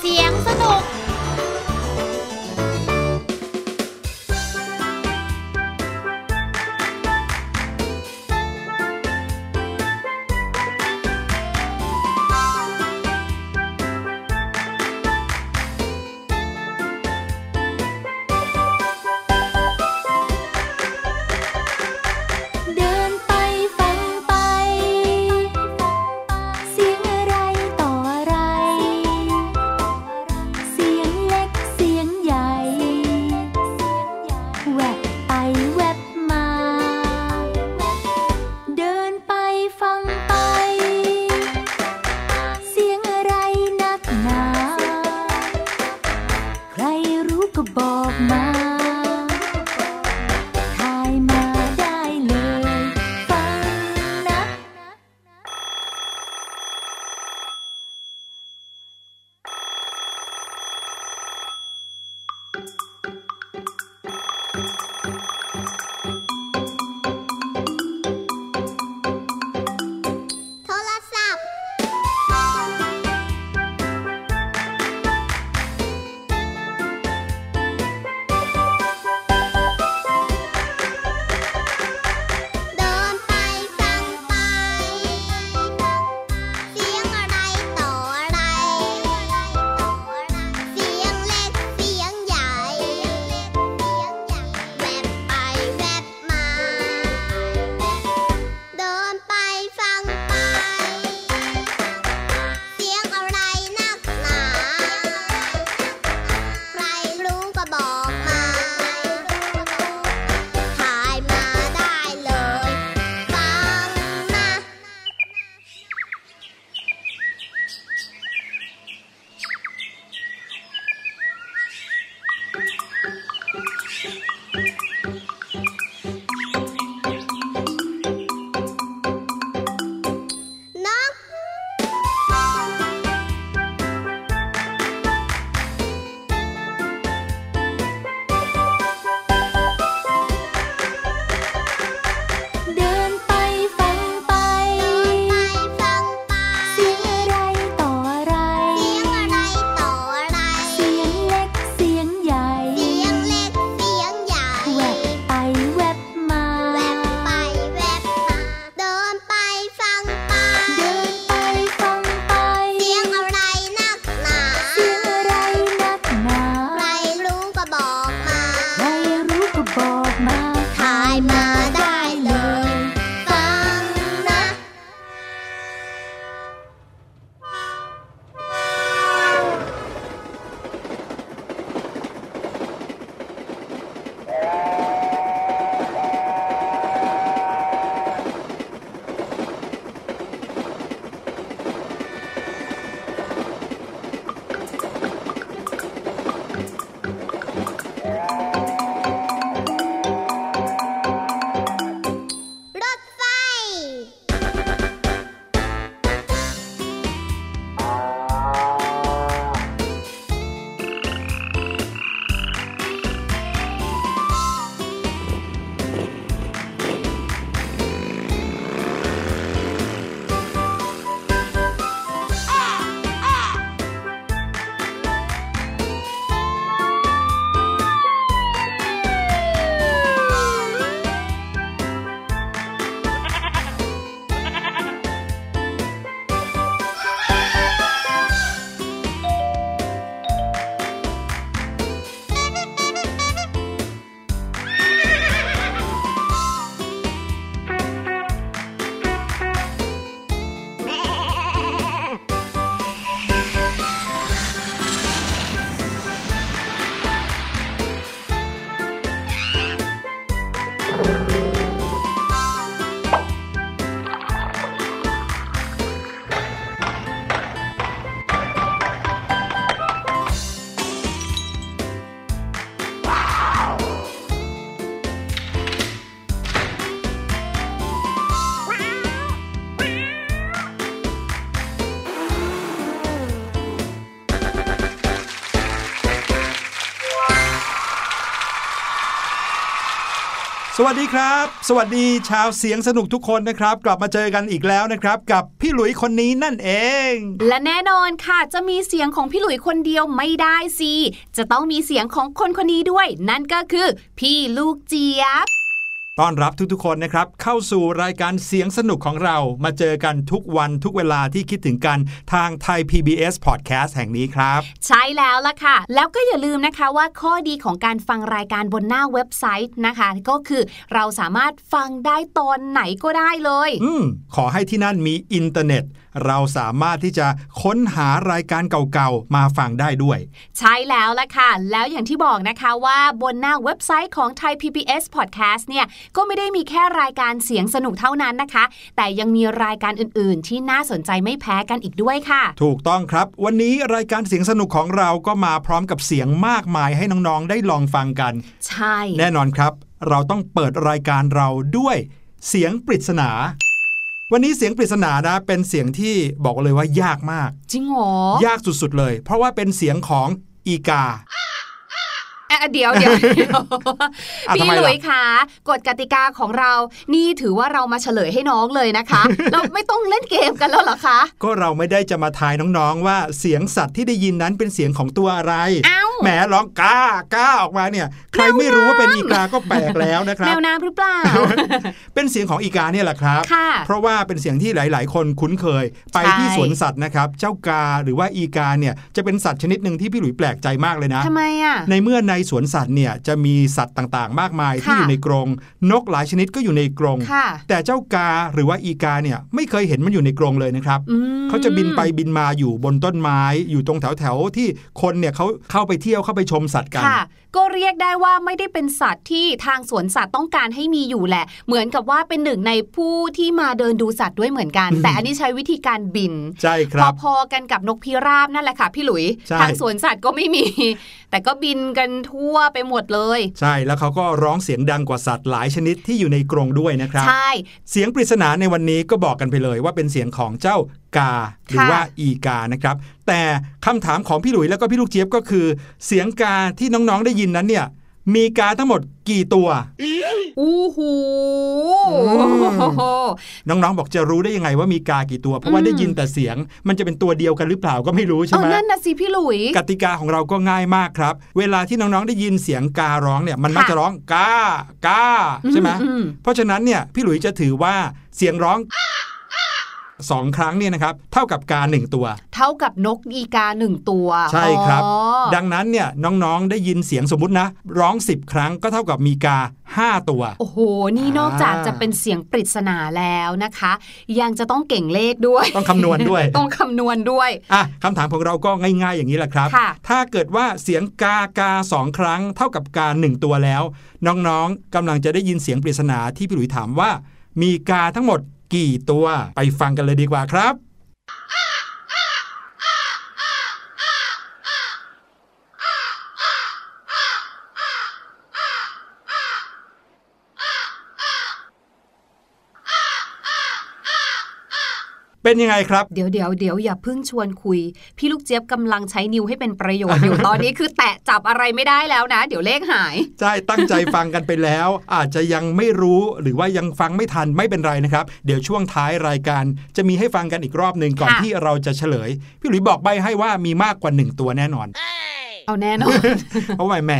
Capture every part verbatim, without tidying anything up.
เสียงสนุกส วัสดีครับสวัสดีชาวเสียงสนุกทุกคนนะครับกลับมาเจอกันอีกแล้วนะครับกับพี่หลุยคนนี้นั่นเองและแน่นอนค่ะจะมีเสียงของพี่หลุยคนเดียวไม่ได้สิจะต้องมีเสียงของคนคนนี้ด้วยนั่นก็คือพี่ลูกเจี๊ยบต้อนรับทุกๆคนนะครับเข้าสู่รายการเสียงสนุกของเรามาเจอกันทุกวันทุกเวลาที่คิดถึงกันทางไทย พี บี เอส Podcast แห่งนี้ครับใช่แล้วล่ะค่ะแล้วก็อย่าลืมนะคะว่าข้อดีของการฟังรายการบนหน้าเว็บไซต์นะคะก็คือเราสามารถฟังได้ตอนไหนก็ได้เลยอืมขอให้ที่นั่นมีอินเทอร์เน็ตเราสามารถที่จะค้นหารายการเก่าๆมาฟังได้ด้วยใช่แล้วล่ะค่ะแล้วอย่างที่บอกนะคะว่าบนหน้าเว็บไซต์ของไทย พี บี เอส Podcast เนี่ยก็ไม่ได้มีแค่รายการเสียงสนุกเท่านั้นนะคะแต่ยังมีรายการอื่นๆที่น่าสนใจไม่แพ้กันอีกด้วยค่ะถูกต้องครับวันนี้รายการเสียงสนุกของเราก็มาพร้อมกับเสียงมากมายให้น้องๆได้ลองฟังกันใช่แน่นอนครับเราต้องเปิดรายการเราด้วยเสียงปริศนาวันนี้เสียงปริศนานะเป็นเสียงที่บอกเลยว่ายากมากจริงหรอยากสุดๆเลยเพราะว่าเป็นเสียงของอีกาเดี๋ยวเดี๋ยวพี่หลุยค่ะกฎกติกาของเรานี่ถือว่าเรามาเฉลยให้น้องเลยนะคะเราไม่ต้องเล่นเกมกันแล้วหรอคะก็เราไม่ได้จะมาทายน้องๆว่าเสียงสัตว์ที่ได้ยินนั้นเป็นเสียงของตัวอะไรแหมร้องก้าก้าออกมาเนี่ยใครไม่รู้ว่าเป็นอีกาก็แปลกแล้วนะครับแมวน้ำหรือเปล่าเป็นเสียงของอีกาเนี่ยแหละครับเพราะว่าเป็นเสียงที่หลายๆคนคุ้นเคยไปที่สวนสัตว์นะครับเจ้ากาหรือว่าอีกาเนี่ยจะเป็นสัตว์ชนิดหนึ่งที่พี่หลุยแปลกใจมากเลยนะทำไมอะในเมื่อในสวนสัตว์เนี่ยจะมีสัตว์ต่างๆมากมายที่อยู่ในกรงนกหลายชนิดก็อยู่ในกรงแต่เจ้ากาหรือว่าอีกาเนี่ยไม่เคยเห็นมันอยู่ในกรงเลยนะครับเขาจะบินไปบินมาอยู่บนต้นไม้อยู่ตรงแถวๆที่คนเนี่ยเขาเข้าไปเที่ยวเข้าไปชมสัตว์กันก็เรียกได้ว่าไม่ได้เป็นสัตว์ที่ทางสวนสัตว์ต้องการให้มีอยู่แหละเหมือนกับว่าเป็นหนึ่งในผู้ที่มาเดินดูสัตว์ด้วยเหมือนกัน แต่อันนี้ใช้วิธีการบินใช่ครับพอๆกันกับนกพิราบนั่นแหละค่ะพี่หลุยทางสวนสัตว์ก็ไม่มีแต่ก็บินกันทั่วไปหมดเลยใช่แล้วเขาก็ร้องเสียงดังกว่าสัตว์หลายชนิดที่อยู่ในกรงด้วยนะครับใช่เสียงปริศนาในวันนี้ก็บอกกันไปเลยว่าเป็นเสียงของเจ้ากาหรือว่าอีกานะครับแต่คำถามของพี่หลุยแล้วก็พี่ลูกเจี๊ยบก็คือเสียงกาที่น้องๆได้ยินนั้นเนี่ยมีกาทั้งหมดกี่ตัวอู้หูน้องๆบอกจะรู้ได้ยังไงว่ามีกากี่ตัวเพราะว่าได้ยินแต่เสียงมันจะเป็นตัวเดียวกันหรือเปล่าก็ไม่รู้ใช่ไหมนั่นนะสิพี่หลุยกติกาของเราก็ง่ายมากครับเวลาที่น้องๆได้ยินเสียงการ้องเนี่ยมันมักจะร้องกากาใช่ไหมเพราะฉะนั้นเนี่ยพี่หลุยจะถือว่าเสียงร้องสองครั้งเนี่ยนะครับเท่ากับกาหนึ่งตัวเท่ากับนกอีกาหนึ่งตัวใช่ครับดังนั้นเนี่ยน้องๆได้ยินเสียงสมมุตินะร้องสิบครั้งก็เท่ากับมีกาห้าตัวโอ้โหนี่นอกจากจะเป็นเสียงปริศนาแล้วนะคะยังจะต้องเก่งเลขด้วยต้องคำนวณด้วย ต้องคำนวณด้วยอ่ะคำถามของเราก็ง่ายๆอย่างนี้แหละครับถ้าเกิดว่าเสียงกากาสองครั้งเท่ากับกาหนึ่งตัวแล้วน้องๆกำลังจะได้ยินเสียงปริศนาที่พี่หลุยถามว่ามีกาทั้งหมดกี่ตัวไปฟังกันเลยดีกว่าครับเป็นยังไงครับเดี๋ยวเดี๋ยวเดี๋ยวอย่าเพิ่งชวนคุยพี่ลูกเจี๊ยบกำลังใช้นิ้วให้เป็นประโยชน์อยู่ ตอนนี้คือแตะจับอะไรไม่ได้แล้วนะเดี๋ยวเลขหายใช่ตั้งใจ ฟังกันไปแล้วอาจจะยังไม่รู้หรือว่ายังฟังไม่ทันไม่เป็นไรนะครับเดี๋ยวช่วงท้ายรายการจะมีให้ฟังกันอีกรอบหนึ่งก่อนที่เราจะเฉลยพี่หลุยบอกใบให้ว่ามีมากกว่าหนึ่งตัวแน่นอนเอาแน่นอนเพราะว่าแหม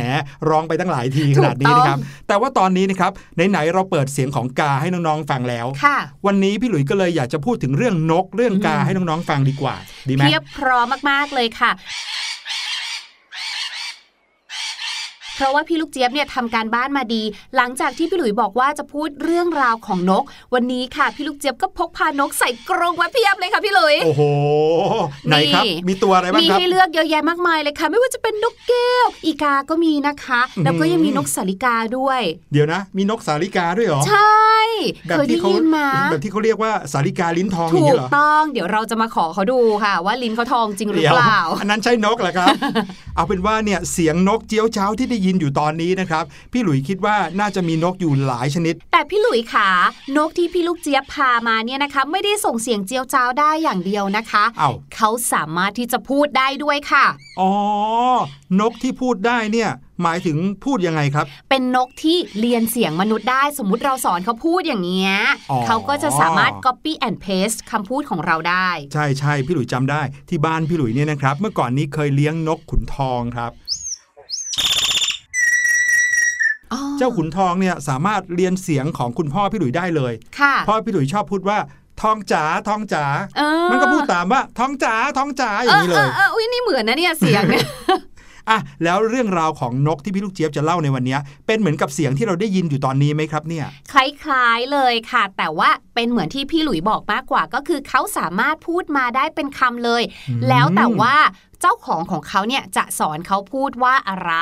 ร้องไปตั้งหลายทีขนาดนี้นะครับแต่ว่าตอนนี้นะครับไหนๆเราเปิดเสียงของกาให้น้องๆฟังแล้ววันนี้พี่หลุยส์ก็เลยอยากจะพูดถึงเรื่องนกเรื่องกาให้น้องๆฟังดีกว่าดีไหมเพียบพร้อมมากๆเลยค่ะเพราะว่าพี่ลูกเจี๊ยบเนี่ยทำการบ้านมาดีหลังจากที่พี่หลุยส์บอกว่าจะพูดเรื่องราวของนกวันนี้ค่ะพี่ลูกเจี๊ยบก็พกพานกใส่กรงไว้เพียบเลยค่ะพี่หลุยส์โอ้โหไหนครับมีตัวอะไรบ้างครับมีให้เลือกเยอะแยะมากมายเลยค่ะไม่ว่าจะเป็นนกแก้วอีกาก็มีนะคะแล้วก็ยังมีนกสาลิกาด้วยเดี๋ยวนะมีนกสาลิกาด้วยเหรอใช่เคยได้ยินมาแบบที่เขาเรียกว่าสาลิกาลิ้นทองอย่างนี้เหรอถูกต้องเดี๋ยวเราจะมาขอเขาดูค่ะว่าลิ้นเขาทองจริงหรือเปล่าอันนั้นใช่นกเหรอครับเอาเป็นว่าเนี่ยเสียงนกเจี๊ยวเจ้าที่ได้ยินอยู่ตอนนี้นะครับพี่หลุยคิดว่าน่าจะมีนกอยู่หลายชนิดแต่พี่หลุยขานกที่พี่ลูกเจี๊ยบพามาเนี่ยนะคะไม่ได้ส่งเสียงเจี๊ยวจ้าวได้อย่างเดียวนะคะเขาสามารถที่จะพูดได้ด้วยค่ะอ๋อนกที่พูดได้เนี่ย หมายถึงพูดยังไงครับเป็นนกที่เรียนเสียงมนุษย์ได้สมมุติเราสอนเขาพูดอย่างเงี้ยเขาก็จะสามารถ copy and paste คำพูดของเราได้ใช่ใช่พี่หลุยจำได้ที่บ้านพี่หลุยเนี่ยนะครับเมื่อก่อนนี้เคยเลี้ยงนกขุนทองครับเจ้าขุนทองเนี่ยสามารถเรียนเสียงของคุณพ่อพี่หลุยได้เลยพ่อพี่หลุยชอบพูดว่าทองจ๋าทองจ๋ามันก็พูดตามว่าทองจ๋าทองจ๋าอย่างนี้เลยอุ้ยนี่เหมือนนะเนี่ยเสียงเนี่ยอ่ะแล้วเรื่องราวของนกที่พี่ลูกเจี๊ยบจะเล่าในวันนี้เป็นเหมือนกับเสียงที่เราได้ยินอยู่ตอนนี้ไหมครับเนี่ยคล้ายๆเลยค่ะแต่ว่าเป็นเหมือนที่พี่หลุยบอกมากกว่าก็คือเขาสามารถพูดมาได้เป็นคำเลยแล้วแต่ว่าเจ้าของของเขาเนี่ยจะสอนเขาพูดว่าอะไร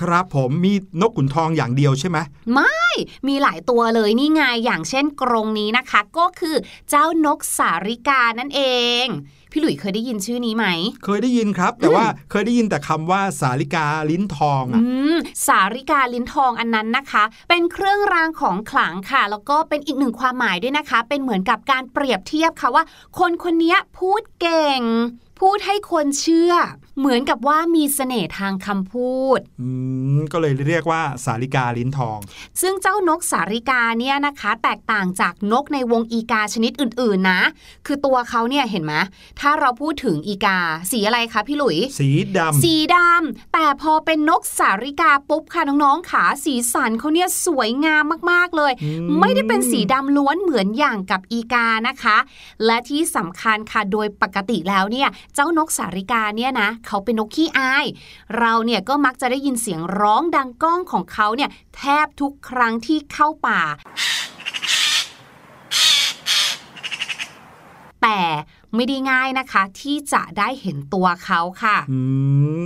ครับผมมีนกขุนทองอย่างเดียวใช่ไหมไม่มีหลายตัวเลยนี่ไงอย่างเช่นกรงนี้นะคะก็คือเจ้านกสาริกานั่นเองพี่หลุยเคยได้ยินชื่อนี้ไหมเคยได้ยินครับแต่ว่าเคยได้ยินแต่คำว่าสาริกาลิ้นทองอ่ะสาริกาลิ้นทองอันนั้นนะคะเป็นเครื่องรางของขลังค่ะแล้วก็เป็นอีกหนึ่งความหมายด้วยนะคะเป็นเหมือนกับการเปรียบเทียบค่ะว่าคนคนนี้พูดเก่งพูดให้คนเชื่อเหมือนกับว่ามีเสน่ห์ทางคำพูดอืมก็เลยเรียกว่าสาริกาลิ้นทองซึ่งเจ้านกสาริกาเนี่ยนะคะแตกต่างจากนกในวงอีกาชนิดอื่นๆนะคือตัวเขาเนี่ยเห็นไหมถ้าเราพูดถึงอีกาสีอะไรคะพี่หลุยสีดำสีดำแต่พอเป็นนกสาริกาปุ๊บค่ะน้องๆขาสีสันเขาเนี่ยสวยงามมากๆเลยไม่ได้เป็นสีดำล้วนเหมือนอย่างกับอีกานะคะและที่สำคัญค่ะโดยปกติแล้วเนี่ยเจ้านกสาริกาเนี่ยนะเขาเป็นนกขี้อายเราเนี่ยก็มักจะได้ยินเสียงร้องดังก้องของเขาเนี่ยแทบทุกครั้งที่เข้าป่าแต่ไม่ได้ง่ายนะคะที่จะได้เห็นตัวเขาค่ะอื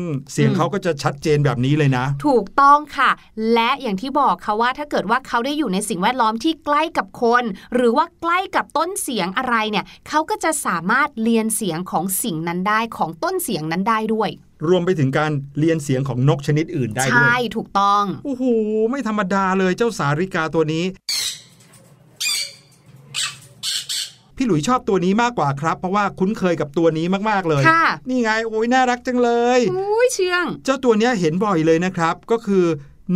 มเสียงเขาก็จะชัดเจนแบบนี้เลยนะถูกต้องค่ะและอย่างที่บอกค่ะว่าถ้าเกิดว่าเขาได้อยู่ในสิ่งแวดล้อมที่ใกล้กับคนหรือว่าใกล้กับต้นเสียงอะไรเนี่ยเขาก็จะสามารถเรียนเสียงของสิ่งนั้นได้ของต้นเสียงนั้นได้ด้วยรวมไปถึงการเรียนเสียงของนกชนิดอื่นได้ด้วยใช่ถูกต้องโอ้โหไม่ธรรมดาเลยเจ้าสาริกาตัวนี้พี่หลุยชอบตัวนี้มากกว่าครับเพราะว่าคุ้นเคยกับตัวนี้มากๆเลยนี่ไงโอ้ยน่ารักจังเลยอุ้ยเชื่องเจ้าตัวนี้เห็นบ่อยเลยนะครับก็คือ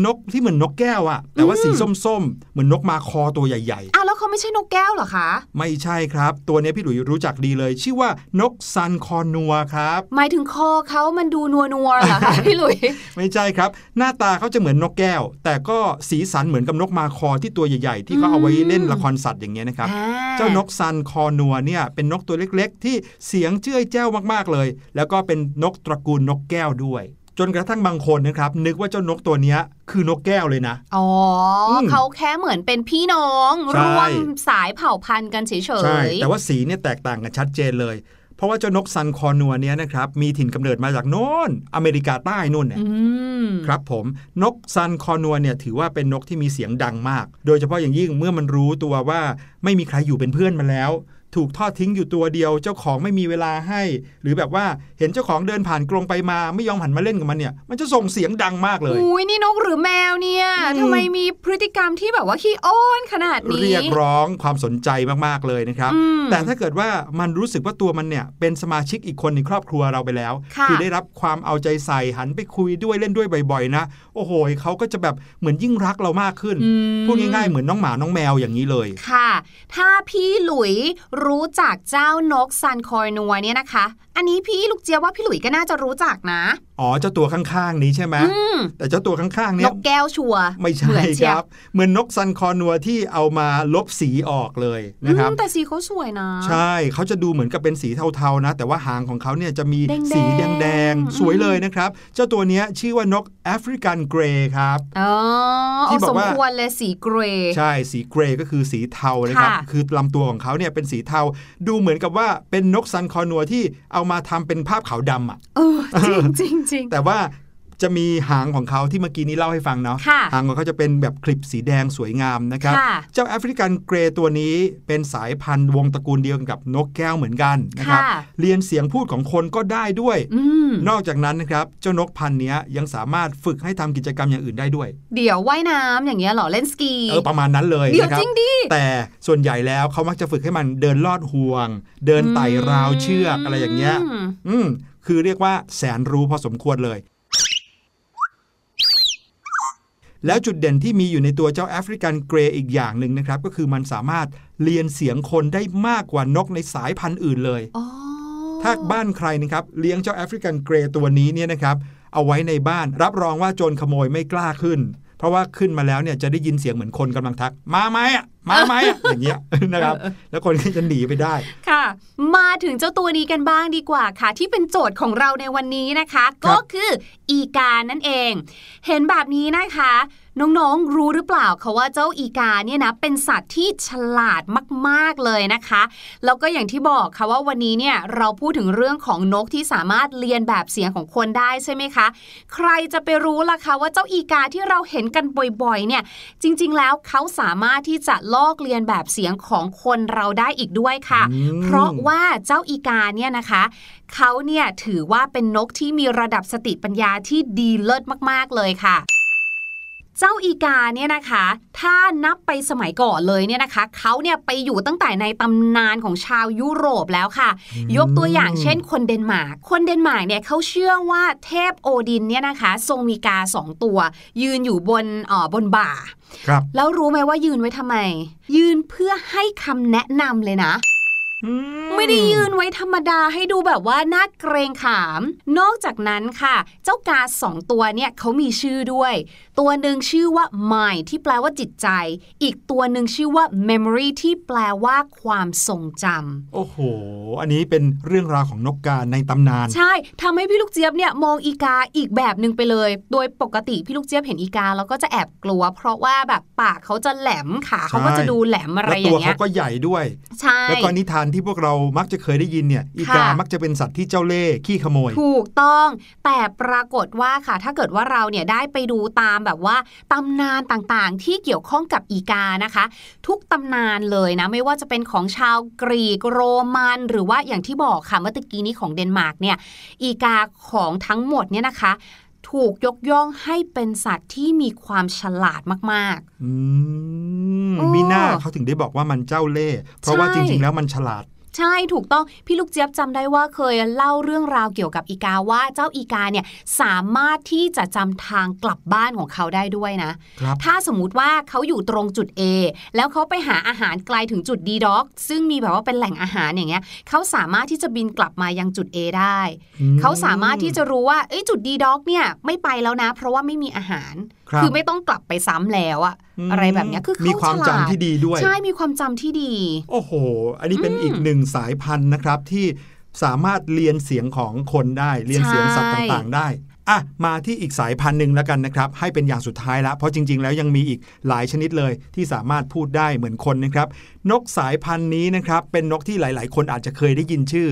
นกที่เหมือนนกแก้วอะแต่ว่าสีส้มๆเหมือนนกมาคอตัวใหญ่ๆอ้าวแล้วเขาไม่ใช่นกแก้วเหรอคะไม่ใช่ครับตัวนี้พี่หลุยรู้จักดีเลยชื่อว่านกซันคอนัวครับหมายถึงคอเขามันดูนัวๆเหรอคะพี่หลุยไม่ใช่ครับหน้าตาเขาจะเหมือนนกแก้วแต่ก็สีสันเหมือนกับนกมาคอที่ตัวใหญ่ๆที่เขาเอาไว้เล่นละครสัตว์อย่างเงี้ยนะครับเจ้านกซันคอนัวเนี่ยเป็นนกตัวเล็กๆที่เสียงเจ้ยแจ้วมากๆเลยแล้วก็เป็นนกตระกูลนกแก้วด้วยจนกระทั่งบางคนนะครับนึกว่าเจ้านกตัวนี้คือนกแก้วเลยนะอ๋อเขาแค่เหมือนเป็นพี่น้องร่วมสายเผ่าพันธุ์กันเฉยๆใช่แต่ว่าสีเนี่ยแตกต่างกันชัดเจนเลยเพราะว่าเจ้านกซันคอนัวเนี่ยนะครับมีถิ่นกำเนิดมาจากโน่นอเมริกาใต้นู่นเนี่ยครับผมนกซันคอนัวเนี่ยถือว่าเป็นนกที่มีเสียงดังมากโดยเฉพาะอย่างยิ่งเมื่อมันรู้ตัวว่าไม่มีใครอยู่เป็นเพื่อนมันแล้วถูกทอดทิ้งอยู่ตัวเดียวเจ้าของไม่มีเวลาให้หรือแบบว่าเห็นเจ้าของเดินผ่านกรงไปมาไม่ยอมหันมาเล่นกับมันเนี่ยมันจะส่งเสียงดังมากเลยอุ้ยนี่นกหรือแมวเนี่ยทำไมมีพฤติกรรมที่แบบว่าขี้อ้อนขนาดนี้เรียกร้องความสนใจมากๆเลยนะครับแต่ถ้าเกิดว่ามันรู้สึกว่าตัวมันเนี่ยเป็นสมาชิกอีกคนในครอบครัวเราไปแล้ว คือได้รับความเอาใจใส่หันไปคุยด้วยเล่นด้วยบ่อยๆนะโอ้โหเขาก็จะแบบเหมือนยิ่งรักเรามากขึ้นพูดง่ายๆเหมือนน้องหมาน้องแมวอย่างนี้เลยค่ะถ้าพี่หลุยรู้จักเจ้านกซันคอนัวเนี่ยนะคะอันนี้พี่ลูกเจี๊ยบว่าพี่หลุยก็น่าจะรู้จักนะอ๋อเจ้าตัวข้างๆนี้ใช่ไหมแต่เจ้าตัวข้างๆเนี่ยนกแก้วชัวไม่ใช่ครับเหมือนนกซันคอนัวที่เอามาลบสีออกเลยนะครับแต่สีเขาสวยนะใช่เขาจะดูเหมือนกับเป็นสีเทาๆนะแต่ว่าหางของเขาเนี่ยจะมีสีแดงๆสวยเลยนะครับเจ้าตัวนี้ชื่อว่านกแอฟริกันเกรย์ครับอ๋อที่บอกว่าสมควรเลยสีเกรย์ใช่สีเกรย์ก็คือสีเทานะครับคือลำตัวของเขาเนี่ยเป็นสีเทาดูเหมือนกับว่าเป็นนกซันคอนัวที่เอามาทำเป็นภาพขาวดำอ่ะเออจริงจริงจริงแต่ว่าจะมีหางของเขาที่เมื่อกี้นี้เล่าให้ฟังเนาะหางของเขาจะเป็นแบบคลิปสีแดงสวยงามนะครับเจ้าแอฟริกันเกรย์ตัวนี้เป็นสายพันธุ์วงตระกูลเดียวกันกับนกแก้วเหมือนกันนะครับเรียนเสียงพูดของคนก็ได้ด้วยนอกจากนั้นนะครับเจ้านกพันธุ์นี้ยังสามารถฝึกให้ทำกิจกรรมอย่างอื่นได้ด้วยเดี๋ยวว่ายน้ำอย่างเงี้ยหรอเล่นสกีเออประมาณนั้นเลยเดี๋ยวจริงดิแต่ส่วนใหญ่แล้วเขามักจะฝึกให้มันเดินลอดห่วงเดินไต่ราวเชือกอะไรอย่างเงี้ยคือเรียกว่าแสนรู้พอสมควรเลย แล้วจุดเด่นที่มีอยู่ในตัวเจ้าแอฟริกันเกรย์อีกอย่างหนึ่งนะครับก็คือมันสามารถเรียนเสียงคนได้มากกว่านกในสายพันธุ์อื่นเลย oh. ถ้าบ้านใครนะครับเลี้ยงเจ้าแอฟริกันเกรย์ตัวนี้เนี่ยนะครับเอาไว้ในบ้านรับรองว่าโจรขโมยไม่กล้าขึ้นเพราะว่าขึ้นมาแล้วเนี่ยจะได้ยินเสียงเหมือนคนกำลังทักมาไหมอ่ะมาไหมอ่ะ อย่างเงี้ยนะครับแล้วคนก็จะหนีไปได้ค่ะมาถึงเจ้าตัวนี้กันบ้างดีกว่าค่ะที่เป็นโจทย์ของเราในวันนี้นะคะก็คืออีกานั่นเองเห็นแบบนี้นะคะน้องๆรู้หรือเปล่าคะว่าเจ้าอีกาเนี่ยนะเป็นสัตว์ที่ฉลาดมากๆเลยนะคะแล้วก็อย่างที่บอกค่ะว่าวันนี้เนี่ยเราพูดถึงเรื่องของนกที่สามารถเรียนแบบเสียงของคนได้ใช่ไหมคะใครจะไปรู้ล่ะคะว่าเจ้าอีกาที่เราเห็นกันบ่อยๆเนี่ยจริงๆแล้วเขาสามารถที่จะลอกเรียนแบบเสียงของคนเราได้อีกด้วยค่ะเพราะว่าเจ้าอีกาเนี่ยนะคะเขาเนี่ยถือว่าเป็นนกที่มีระดับสติปัญญาที่ดีเลิศมากๆเลยค่ะเจ้าอีกาเนี่ยนะคะถ้านับไปสมัยก่อนเลยเนี่ยนะคะเขาเนี่ยไปอยู่ตั้งแต่ในตำนานของชาวยุโรปแล้วค่ะ mm-hmm. ยกตัวอย่างเช่นคนเดนมาร์กคนเดนมาร์กเนี่ยเขาเชื่อว่าเทพโอดินเนี่ยนะคะทรงมีกาสองตัวยืนอยู่บนเอ่อบนบ่าแล้วรู้ไหมว่ายืนไว้ทำไมยืนเพื่อให้คำแนะนำเลยนะไม่ได้ยืนไว้ธรรมดาให้ดูแบบว่าน่าเกรงขามนอกจากนั้นค่ะเจ้ากาสองตัวเนี่ยเขามีชื่อด้วยตัวหนึ่งชื่อว่า mind ที่แปลว่าจิตใจอีกตัวหนึ่งชื่อว่า memory ที่แปลว่าความทรงจำโอ้โหอันนี้เป็นเรื่องราวของนกกาในตำนานใช่ทำให้พี่ลูกเจี๊ยบเนี่ยมองอีกาอีกแบบนึงไปเลยโดยปกติพี่ลูกเจี๊ยบเห็นอีกาแล้วก็จะแอบกลัวเพราะว่าแบบปากเขาจะแหลมขาเขาก็จะดูแหลมอะไรอย่างเงี้ยแล้วตัวเขาก็ใหญ่ด้วยใช่แล้วก็นิทานที่พวกเรามักจะเคยได้ยินเนี่ยอีกามักจะเป็นสัตว์ที่เจ้าเล่ห์ขี้ขโมยถูกต้องแต่ปรากฏว่าค่ะถ้าเกิดว่าเราเนี่ยได้ไปดูตามแบบว่าตำนานต่างๆที่เกี่ยวข้องกับอีกานะคะทุกตำนานเลยนะไม่ว่าจะเป็นของชาวกรีกโรมันหรือว่าอย่างที่บอกค่ะเมื่อตะกี้นี้ของเดนมาร์กเนี่ยอีกาของทั้งหมดเนี่ยนะคะถูกยกย่องให้เป็นสัตว์ที่มีความฉลาดมากๆอืมมีหน้าเขาถึงได้บอกว่ามันเจ้าเล่ห์เพราะว่าจริงๆแล้วมันฉลาดใช่ถูกต้องพี่ลูกเจี๊ยบจำได้ว่าเคยเล่าเรื่องราวเกี่ยวกับอีกาว่าเจ้าอีกาเนี่ยสามารถที่จะจำทางกลับบ้านของเขาได้ด้วยนะถ้าสมมุติว่าเขาอยู่ตรงจุด A แล้วเขาไปหาอาหารไกลถึงจุด D ด็อกซึ่งมีแบบว่าเป็นแหล่งอาหารอย่างเงี้ยเขาสามารถที่จะบินกลับมายังจุด A ได้เขาสามารถที่จะรู้ว่าเอ้ยจุด D ด็อกเนี่ยไม่ไปแล้วนะเพราะว่าไม่มีอาหารคือไม่ต้องกลับไปซ้ำแล้วอะอะไรแบบนี้คือมีความจำที่ดีด้วยใช่มีความจำที่ดีโอ้โหอันนี้เป็นอีกหนึ่งสายพันธุ์นะครับที่สามารถเรียนเสียงของคนได้เรียนเสียงสัตว์ต่างๆได้อ่ะมาที่อีกสายพันธุ์หนึ่งแล้วกันนะครับให้เป็นอย่างสุดท้ายละเพราะจริงๆแล้วยังมีอีกหลายชนิดเลยที่สามารถพูดได้เหมือนคนนะครับนกสายพันธุ์นี้นะครับเป็นนกที่หลายๆคนอาจจะเคยได้ยินชื่อ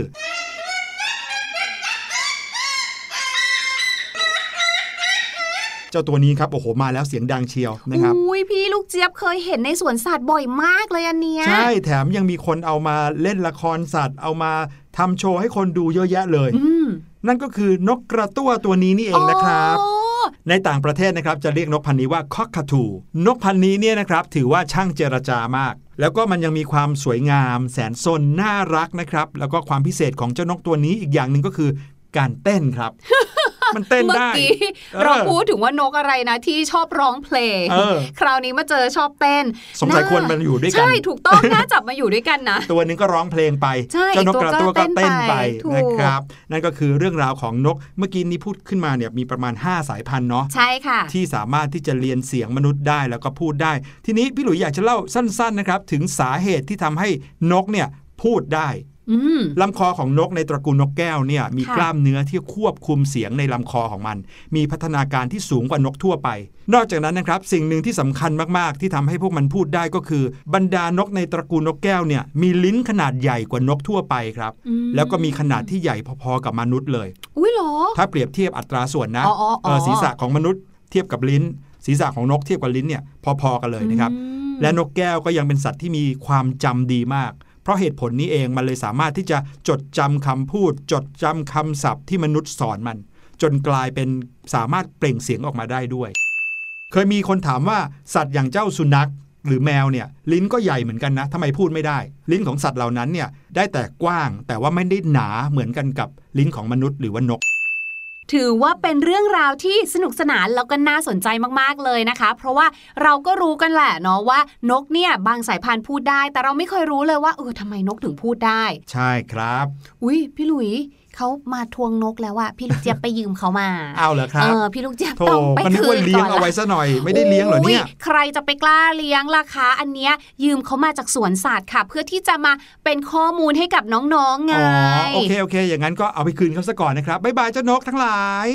เจ้าตัวนี้ครับโอ้โหมาแล้วเสียงดังเชียวนะครับอุ้ยพี่ลูกเจี๊ยบเคยเห็นในสวนสัตว์บ่อยมากเลยอันเนี้ยใช่แถมยังมีคนเอามาเล่นละครสัตว์เอามาทำโชว์ให้คนดูเยอะแยะเลยนั่นก็คือนกกระตั้วตัวนี้นี่เองนะครับในต่างประเทศนะครับจะเรียกนกพันธุ์นี้ว่าคอกคาทูนกพันธุ์นี้เนี่ยนะครับถือว่าช่างเจรจามากแล้วก็มันยังมีความสวยงามแสนสนน่ารักนะครับแล้วก็ความพิเศษของเจ้านกตัวนี้อีกอย่างนึงก็คือการเต้นครับ มันเต้นได้ เราพูดถึงว่านกอะไรนะที่ชอบร้องเพลงคราวนี้มาเจอชอบเต้นสงสัยควรมันอยู่ด้วยกันใช่ถูกต้องน่าจับมาอยู่ด้วยกันนะตัวนึงก็ร้องเพลงไปเจ้านกกระตั้วก็เต้นไปนะครับนั่นก็คือเรื่องราวของนกเมื่อกี้นี้พูดขึ้นมาเนี่ยมีประมาณห้าสายพันธุ์เนาะใช่ค่ะที่สามารถที่จะเรียนเสียงมนุษย์ได้แล้วก็พูดได้ทีนี้พี่หลุยอยากจะเล่าสั้นๆนะครับถึงสาเหตุที่ทำให้นกเนี่ยพูดได้ลำคอของนกในตระกูลนกแก้วเนี่ยมีกล้ามเนื้อที่ควบคุมเสียงในลำคอของมันมีพัฒนาการที่สูงกว่านกทั่วไปนอกจากนั้นนะครับสิ่งหนึ่งที่สำคัญมากๆที่ทำให้พวกมันพูดได้ก็คือบรรดานกในตระกูลนกแก้วเนี่ยมีลิ้นขนาดใหญ่กว่านกทั่วไปครับแล้วก็มีขนาดที่ใหญ่พอๆกับมนุษย์เลยอุ้ยเหรอถ้าเปรียบเทียบอัตราส่วนนะศีรษะของมนุษย์เทียบกับลิ้นศีรษะของนกเทียบกับลิ้นเนี่ยพอๆกันเลยนะครับและนกแก้วก็ยังเป็นสัตว์ที่มีความจำดีมากเพราะเหตุผลนี้เองมันเลยสามารถที่จะจดจำคำพูดจดจำคำศัพท์ที่มนุษย์สอนมันจนกลายเป็นสามารถเปล่งเสียงออกมาได้ด้วยเคยมีคนถามว่าสัตว์อย่างเจ้าสุนัขหรือแมวเนี่ยลิ้นก็ใหญ่เหมือนกันนะทำไมพูดไม่ได้ลิ้นของสัตว์เหล่านั้นเนี่ยได้แต่กว้างแต่ว่าไม่ได้หนาเหมือนกันกับลิ้นของมนุษย์หรือว่านก ถือว่าเป็นเรื่องราวที่สนุกสนานแล้วก็น่าสนใจมากๆเลยนะคะเพราะว่าเราก็รู้กันแหละเนาะว่านกเนี่ยบางสายพันธุ์พูดได้แต่เราไม่เคยรู้เลยว่าเออทำไมนกถึงพูดได้ใช่ครับอุ๊ยพี่หลุยเขามาทวงนกแล้วอะพี่ลูกเจี๊ยบไปยืมเขามาเอาเหรอครับเออพี่ลูกเจี๊ยบต้องไปคืนก่อนมันนึกว่าเลี้ยงเอาไว้ซะหน่อยไม่ได้เลี้ยงเหรอเนี่ยใครจะไปกล้าเลี้ยงล่ะคะอันเนี้ยยืมเขามาจากสวนสัตว์ค่ะเพื่อที่จะมาเป็นข้อมูลให้กับน้องๆไงอ๋อโอเคโอเคอย่างนั้นก็เอาไปคืนเขาซะก่อนนะครับบ๊ายบายเจ้านกทั้งหลาย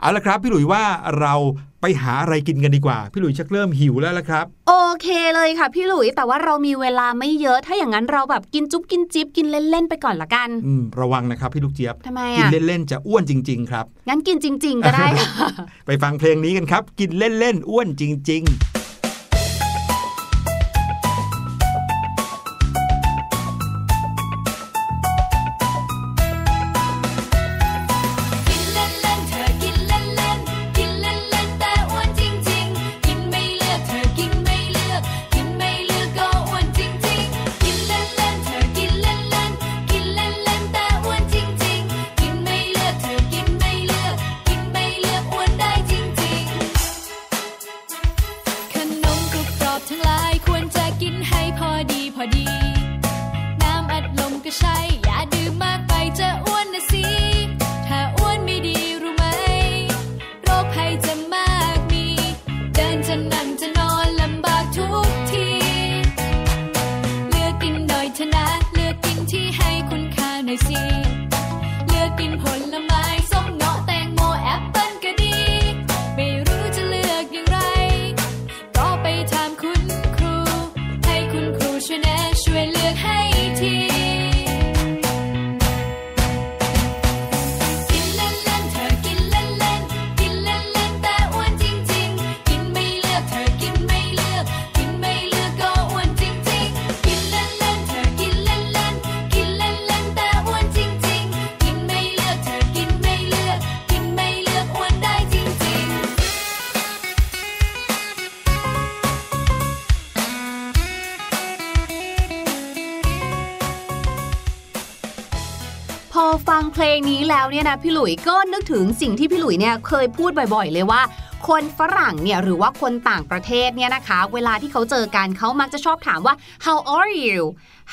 เอาละครับพี่หลุยว่าเราไปหาอะไรกินกันดีกว่าพี่หลุยชักเริ่มหิวแล้วละครับโอเคเลยค่ะพี่หลุยแต่ว่าเรามีเวลาไม่เยอะถ้าอย่างนั้นเราแบบกินจุ๊บกินจิ๊บกินเล่นๆไปก่อนละกันอืมระวังนะครับพี่ลูกเจี๊ยบทำไมอ่ะกินเล่นๆจะอ้วนจริงๆครับงั้นกินจริงๆก็ได้ ไปฟังเพลงนี้กันครับกินเล่นๆอ้วนจริงๆเพลงนี้แล้วเนี่ยนะพี่หลุยก็นึกถึงสิ่งที่พี่หลุยเนี่ยเคยพูดบ่อยๆเลยว่าคนฝรั่งเนี่ยหรือว่าคนต่างประเทศเนี่ยนะคะเวลาที่เขาเจอกันเขามักจะชอบถามว่า how are you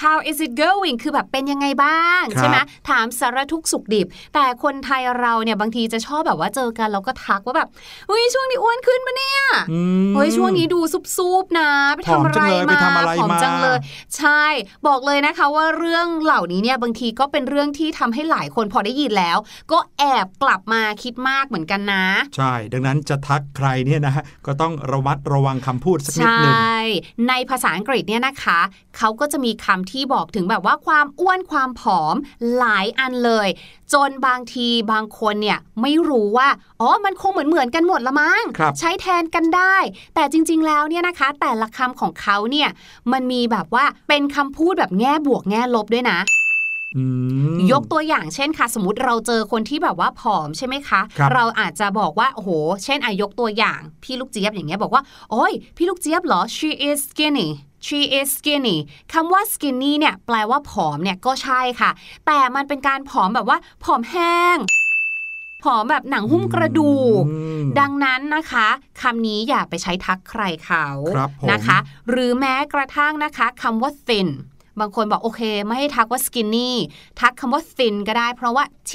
how is it going คือแบบเป็นยังไงบ้างใช่ไหมถามสารทุกข์สุขดิบแต่คนไทยเราเนี่ยบางทีจะชอบแบบว่าเจอกันเราก็ทักว่าแบบเฮ้ยช่วงนี้อ้วนขึ้นปะเนี่ยเฮ้ยช่วงนี้ดูซุบๆนะไปทำอะไรมาผอมจังเลยใช่บอกเลยนะคะว่าเรื่องเหล่านี้เนี่ยบางทีก็เป็นเรื่องที่ทำให้หลายคนพอได้ยินแล้วก็แอบกลับมาคิดมากเหมือนกันนะใช่ดังนั้นจะทักใครเนี่ยนะก็ต้องระมัดระวังคำพูดสักนิดนึงใช่ในภาษาอังกฤษเนี่ยนะคะเขาก็จะมีคำที่บอกถึงแบบว่าความอ้วนความผอมหลายอันเลยจนบางทีบางคนเนี่ยไม่รู้ว่าอ๋อมันคงเหมือนเหมือนกันหมดละมั้งใช้แทนกันได้แต่จริงๆแล้วเนี่ยนะคะแต่ละคำของเขาเนี่ยมันมีแบบว่าเป็นคำพูดแบบแง่บวกแง่ลบด้วยนะยกตัวอย่างเช่นค่ะสมมติเราเจอคนที่แบบว่าผอมใช่ไหมคะเราอาจจะบอกว่าโอ้โหเช่นอ่ะยกตัวอย่างพี่ลูกเจี๊ยบอย่างเงี้ยบอกว่าโอ้ยพี่ลูกเจี๊ยบเหรอ she is skinny she is skinny คำว่า skinny เนี่ยแปลว่าผอมเนี่ยก็ใช่ค่ะแต่มันเป็นการผอมแบบว่าผอมแห้งผอมแบบหนังหุ้มกระดูกดังนั้นนะคะคำนี้อย่าไปใช้ทักใครเขานะคะหรือแม้กระทั่งนะคะคำว่า thinบางคนบอกโอเคไม่ให้ทักว่า skinny ทักคำว่า thin ก็ได้เพราะว่า t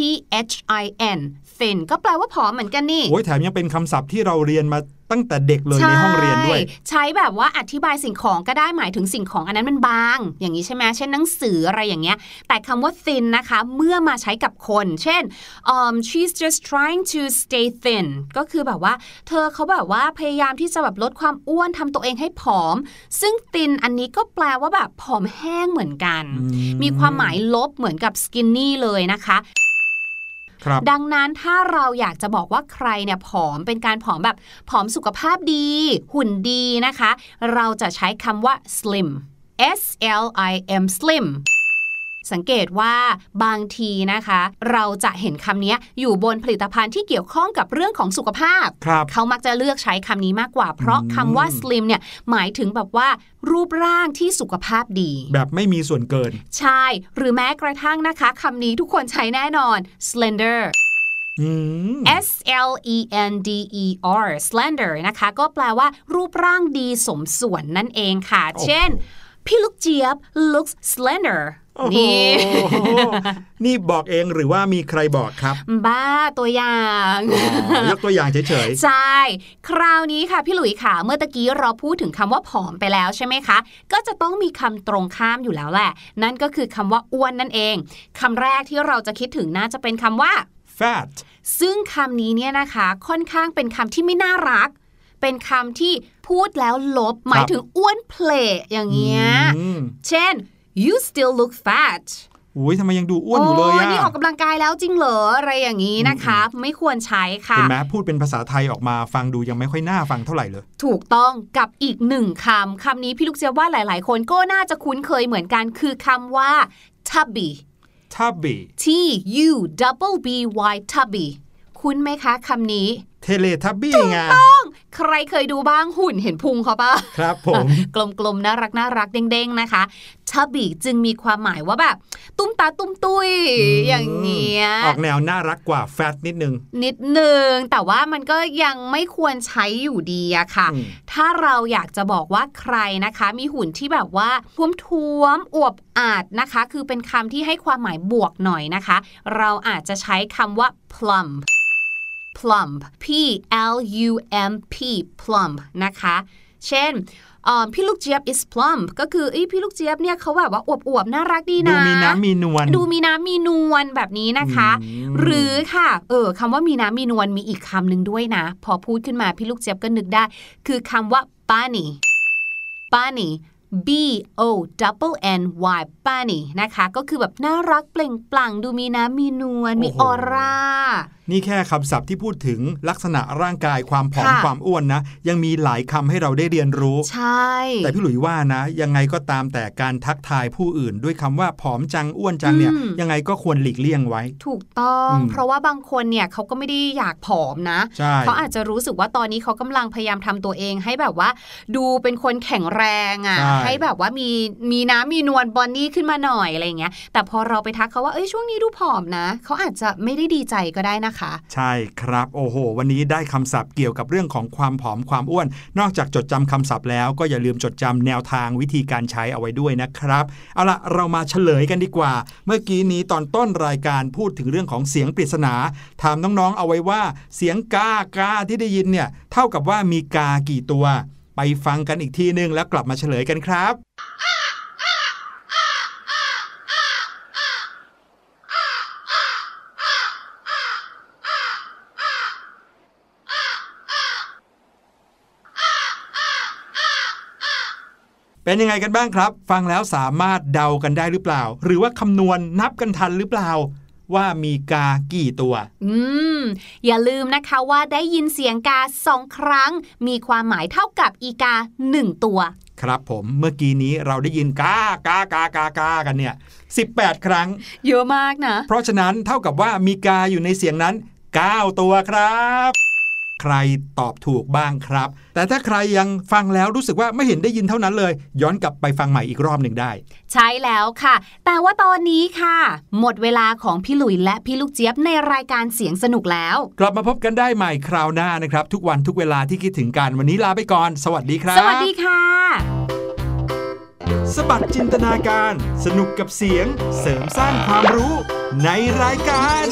h i n thin ก็แปลว่าผอมเหมือนกันนี่โอ้ยแถมยังเป็นคำศัพท์ที่เราเรียนมาตั้งแต่เด็กเลย ใ, ในห้องเรียนด้วยใช้แบบว่าอธิบายสิ่งของก็ได้หมายถึงสิ่งของอันนั้นมันบางอย่างนี้ใช่ไหมเช่นหนังสืออะไรอย่างเงี้ยแต่คำว่า thin นะคะเมื่อมาใช้กับคนเช่น um, she's just trying to stay thin ก็คือแบบว่าเธอเขาแบบว่าพยายามที่จะแบบลดความอ้วนทำตัวเองให้ผอมซึ่ง thin อันนี้ก็แปลว่าแบบผอมแห้งเหมือนกัน mm-hmm. มีความหมายลบเหมือนกับ skinny เลยนะคะดังนั้นถ้าเราอยากจะบอกว่าใครเนี่ยผอมเป็นการผอมแบบผอมสุขภาพดีหุ่นดีนะคะเราจะใช้คำว่า slim s l i m slim สังเกตว่าบางทีนะคะเราจะเห็นคำนี้อยู่บนผลิตภัณฑ์ที่เกี่ยวข้องกับเรื่องของสุขภาพเขามักจะเลือกใช้คำนี้มากกว่าเพราะคำว่า slim เนี่ยหมายถึงแบบว่ารูปร่างที่สุขภาพดีแบบไม่มีส่วนเกินใช่หรือแม้กระทั่งนะคะคำนี้ทุกคนใช้แน่นอน slender S L E N D E R slender นะคะก็แปลว่ารูปร่างดีสมส่วนนั่นเองค่ะเช่นพี่ลูกเจี๊ยบ looks slender นี่ นี่บอกเองหรือว่ามีใครบอกครับบ้าตัวอย่างยกตัวอย่างเฉยๆใช่คราวนี้ค่ะพี่หลุยค่ะเมื่อตะกี้เราพูดถึงคำว่าผอมไปแล้วใช่ไหมคะก็จะต้องมีคำตรงข้ามอยู่แล้วแหละนั่นก็คือคำว่าอ้วนนั่นเองคำแรกที่เราจะคิดถึงน่าจะเป็นคำว่า fat ซึ่งคำนี้เนี่ยนะคะค่อนข้างเป็นคำที่ไม่น่ารักเป็นคำที่พูดแล้วลบหมายถึงอ้วนเพลอย่างเงี้ยเช่น you still look fat อุ้ยทำไมยังดูอ้วนอยู่เลยอ่ะนี่ออกกำลังกายแล้วจริงเหรออะไรอย่างนี้นะคะไม่ควรใช้ค่ะเห็นไหมพูดเป็นภาษาไทยออกมาฟังดูยังไม่ค่อยน่าฟังเท่าไหร่เลยถูกต้องกับอีกหนึ่งคำคำนี้พี่ลูกเจี๊ยบว่าหลายๆคนก็น่าจะคุ้นเคยเหมือนกันคือคำว่า tubby tubby t u double b y tubby คุ้นไหมคะคำนี้เทเลทับบี้ไงใครเคยดูบ้างหุ่นเห็นพุงเขาป่ะครับผมกลมๆน่ารักน่ารักเด้งๆนะคะทับบี้จึงมีความหมายว่าแบบตุ้มตาตุ้มตุ้ย อ, อย่างเงี้ยออกแนวน่ารักกว่าแฟตนิดนึงนิดนึงแต่ว่ามันก็ยังไม่ควรใช้อยู่ดีอะค่ะถ้าเราอยากจะบอกว่าใครนะคะมีหุ่นที่แบบว่าท้วมๆอวบอาดนะคะคือเป็นคำที่ให้ความหมายบวกหน่อยนะคะเราอาจจะใช้คำว่า plump plump p l u m p plump นะคะเช่นพี่ลูกเจี๊ยบ is plump ก็คือเอ้ยพี่ลูกเจี๊ยบเนี่ยเขาแบบว่าอวบๆน่ารักดีนะดูมีน้ำมีนวลดูมีน้ำมีนวลแบบนี้นะคะหรือค่ะเออคำว่ามีน้ำมีนวลมีอีกคำหนึ่งด้วยนะพอพูดขึ้นมาพี่ลูกเจี๊ยบก็นึกได้คือคำว่า bunny bunny b o double n y bunny นะคะก็คือแบบน่ารักเปล่งปลั่งดูมีน้ำมีนวลมีออร่านี่แค่คำศัพท์ที่พูดถึงลักษณะร่างกายความผอมความอ้วนนะยังมีหลายคำให้เราได้เรียนรู้ใช่แต่พี่หลุยว่านะยังไงก็ตามแต่การทักทายผู้อื่นด้วยคำว่าผอมจังอ้วนจังเนี่ยยังไงก็ควรหลีกเลี่ยงไว้ถูกต้องเพราะว่าบางคนเนี่ยเขาก็ไม่ได้อยากผอมนะเขาอาจจะรู้สึกว่าตอนนี้เขากำลังพยายามทำตัวเองให้แบบว่าดูเป็นคนแข็งแรงอ่ะ ใ, ให้แบบว่ามีมีน้ำมีนวลบอนนี่ขึ้นมาหน่อยอะไรเงี้ยแต่พอเราไปทักเขาว่าเอ้ยช่วงนี้ดูผอมนะเขาอาจจะไม่ได้ดีใจก็ได้นะคะใช่ครับโอ้โหวันนี้ได้คำศัพท์เกี่ยวกับเรื่องของความผอมความอ้วนนอกจากจดจำคำศัพท์แล้วก็อย่าลืมจดจำแนวทางวิธีการใช้เอาไว้ด้วยนะครับเอาล่ะเรามาเฉลยกันดีกว่าเมื่อกี้นี้ตอนต้นรายการพูดถึงเรื่องของเสียงปริศนาถามน้องๆเอาไว้ว่าเสียงกากาที่ได้ยินเนี่ยเท่ากับว่ามีกากี่ตัวไปฟังกันอีกทีนึงแล้วกลับมาเฉลยกันครับเป็นยังไงกันบ้างครับฟังแล้วสามารถเดากันได้หรือเปล่าหรือว่าคำนวณ นับกันทันหรือเปล่าว่ามีกากี่ตัวอืมอย่าลืมนะคะว่าได้ยินเสียงกาสองครั้งมีความหมายเท่ากับอีกาหนึ่งตัวครับผมเมื่อกี้นี้เราได้ยินกากากากากากันเนี่ยสิบแปดครั้งเยอะมากนะเพราะฉะนั้นเท่ากับว่ามีกาอยู่ในเสียงนั้นเก้าตัวครับใครตอบถูกบ้างครับแต่ถ้าใครยังฟังแล้วรู้สึกว่าไม่เห็นได้ยินเท่านั้นเลยย้อนกลับไปฟังใหม่อีกรอบหนึ่งได้ใช่แล้วค่ะแต่ว่าตอนนี้ค่ะหมดเวลาของพี่หลุยและพี่ลูกเจี๊ยบในรายการเสียงสนุกแล้วกลับมาพบกันได้ใหม่คราวหน้านะครับทุกวันทุกเวลาที่คิดถึงกันวันนี้ลาไปก่อนสวัสดีครับสวัสดีค่ะสบัดจินตนาการสนุกกับเสียงเสริมสร้างความรู้ในรายการ